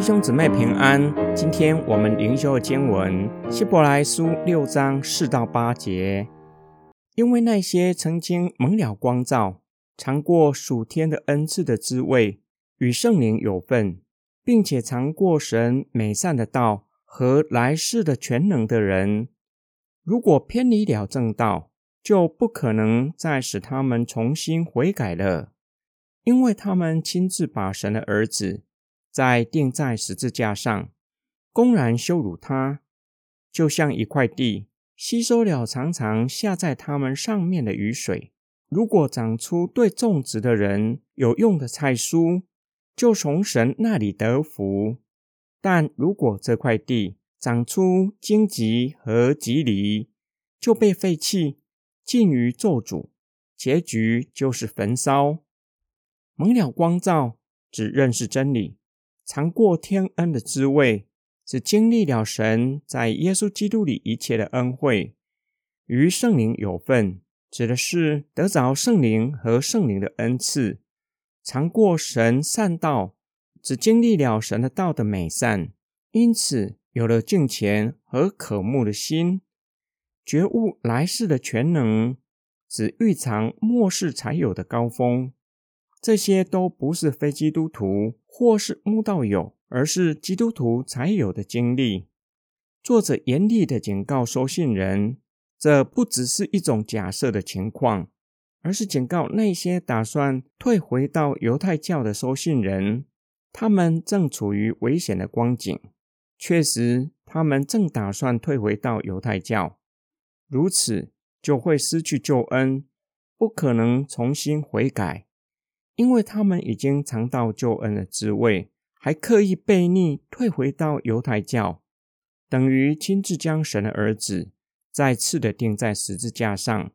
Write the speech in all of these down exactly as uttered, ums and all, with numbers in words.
弟兄姊妹平安，今天我们灵修的经文希伯来书六章四到八节。因为那些曾经蒙了光照，尝过属天的恩赐的滋味，与圣灵有份，并且尝过神美善的道和来世的全能的人，如果偏离了正道，就不可能再使他们重新悔改了，因为他们亲自把神的儿子在钉在十字架上，公然羞辱他，就像一块地吸收了常常下在他们上面的雨水。如果长出对种植的人有用的菜蔬，就从神那里得福；但如果这块地长出荆棘和棘藜，就被废弃，近于咒诅，结局就是焚烧。蒙了光照，只认识真理，尝过天恩的滋味，只经历了神在耶稣基督里一切的恩惠，与圣灵有份，指的是得着圣灵和圣灵的恩赐。尝过神善道，只经历了神的道的美善，因此有了敬虔和渴慕的心。觉悟来世的全能，只预尝末世才有的高峰。这些都不是非基督徒或是慕道友，而是基督徒才有的经历。作者严厉地警告收信人，这不只是一种假设的情况，而是警告那些打算退回到犹太教的收信人，他们正处于危险的光景。确实，他们正打算退回到犹太教，如此就会失去救恩，不可能重新悔改。因为他们已经尝到救恩的滋味，还刻意悖逆退回到犹太教，等于亲自将神的儿子再次的钉在十字架上，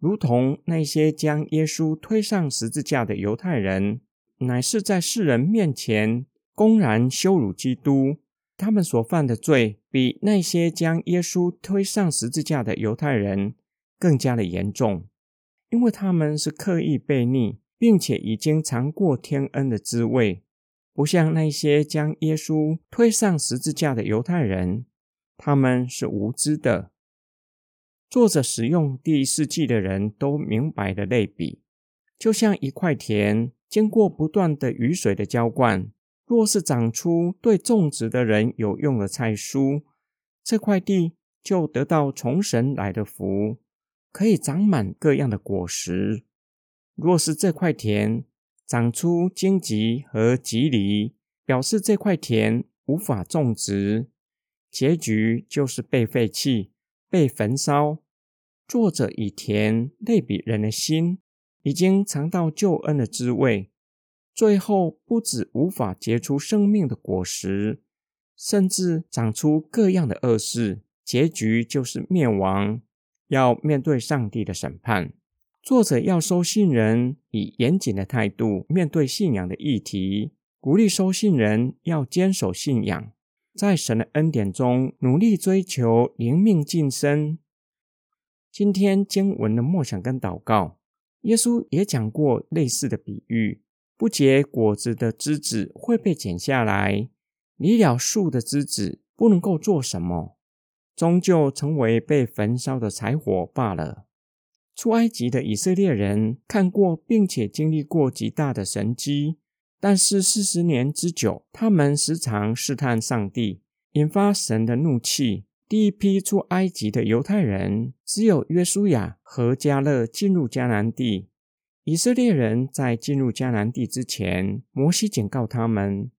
如同那些将耶稣推上十字架的犹太人，乃是在世人面前公然羞辱基督。他们所犯的罪，比那些将耶稣推上十字架的犹太人更加的严重，因为他们是刻意悖逆，并且已经尝过天恩的滋味，不像那些将耶稣推上十字架的犹太人，他们是无知的。作者使用第一世纪的人都明白的类比，就像一块田经过不断的雨水的浇灌，若是长出对种植的人有用的菜蔬，这块地就得到从神来的福，可以长满各样的果实。若是这块田长出荆棘和棘藜，表示这块田无法种植，结局就是被废弃，被焚烧。作者以田类比人的心，已经尝到救恩的滋味，最后不止无法结出生命的果实，甚至长出各样的恶事，结局就是灭亡，要面对上帝的审判。作者要收信人以严谨的态度面对信仰的议题，鼓励收信人要坚守信仰，在神的恩典中努力追求灵命晋升。今天经文的默想跟祷告，耶稣也讲过类似的比喻，不结果子的枝子会被剪下来，离了树的枝子不能够做什么，终究成为被焚烧的柴火罢了。出埃及的以色列人看过并且经历过极大的神迹，但是四十年之久，他们时常试探上帝，引发神的怒气。第一批出埃及的犹太人，只有约书亚和迦勒进入迦南地。以色列人在进入迦南地之前，摩西警告他们，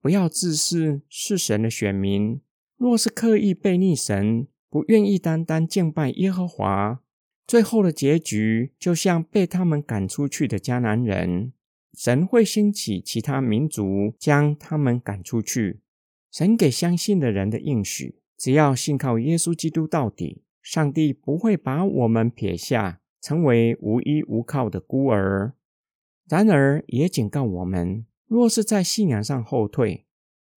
不要自恃是神的选民，若是刻意悖逆神，不愿意单单敬拜耶和华，最后的结局就像被他们赶出去的迦南人，神会兴起其他民族将他们赶出去。神给相信的人的应许，只要信靠耶稣基督到底，上帝不会把我们撇下，成为无依无靠的孤儿。然而也警告我们，若是在信仰上后退，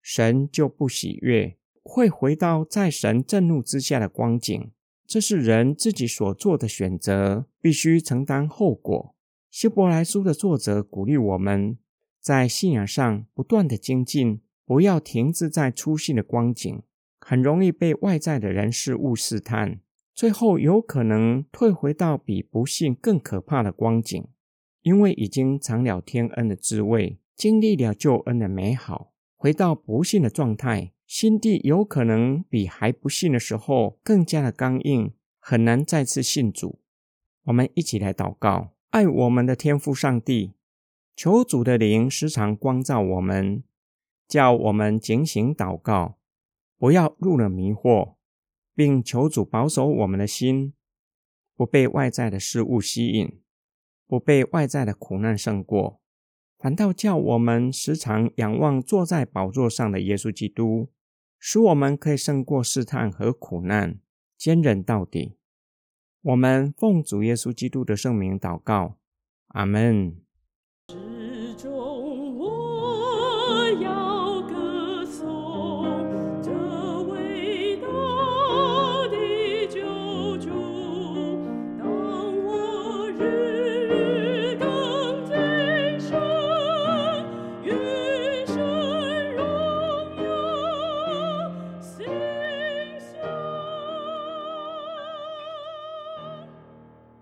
神就不喜悦，会回到在神震怒之下的光景。这是人自己所做的选择，必须承担后果。希伯来书的作者鼓励我们，在信仰上不断的精进，不要停滞在粗细的光景，很容易被外在的人事物试探，最后有可能退回到比不幸更可怕的光景，因为已经尝了天恩的滋味，经历了救恩的美好，回到不幸的状态，心地有可能比还不信的时候更加的刚硬，很难再次信主。我们一起来祷告。爱我们的天父上帝，求主的灵时常光照我们，叫我们警醒祷告，不要入了迷惑，并求主保守我们的心，不被外在的事物吸引，不被外在的苦难胜过，反倒叫我们时常仰望坐在宝座上的耶稣基督，使我们可以胜过试探和苦难，坚忍到底。我们奉主耶稣基督的圣名祷告，阿们。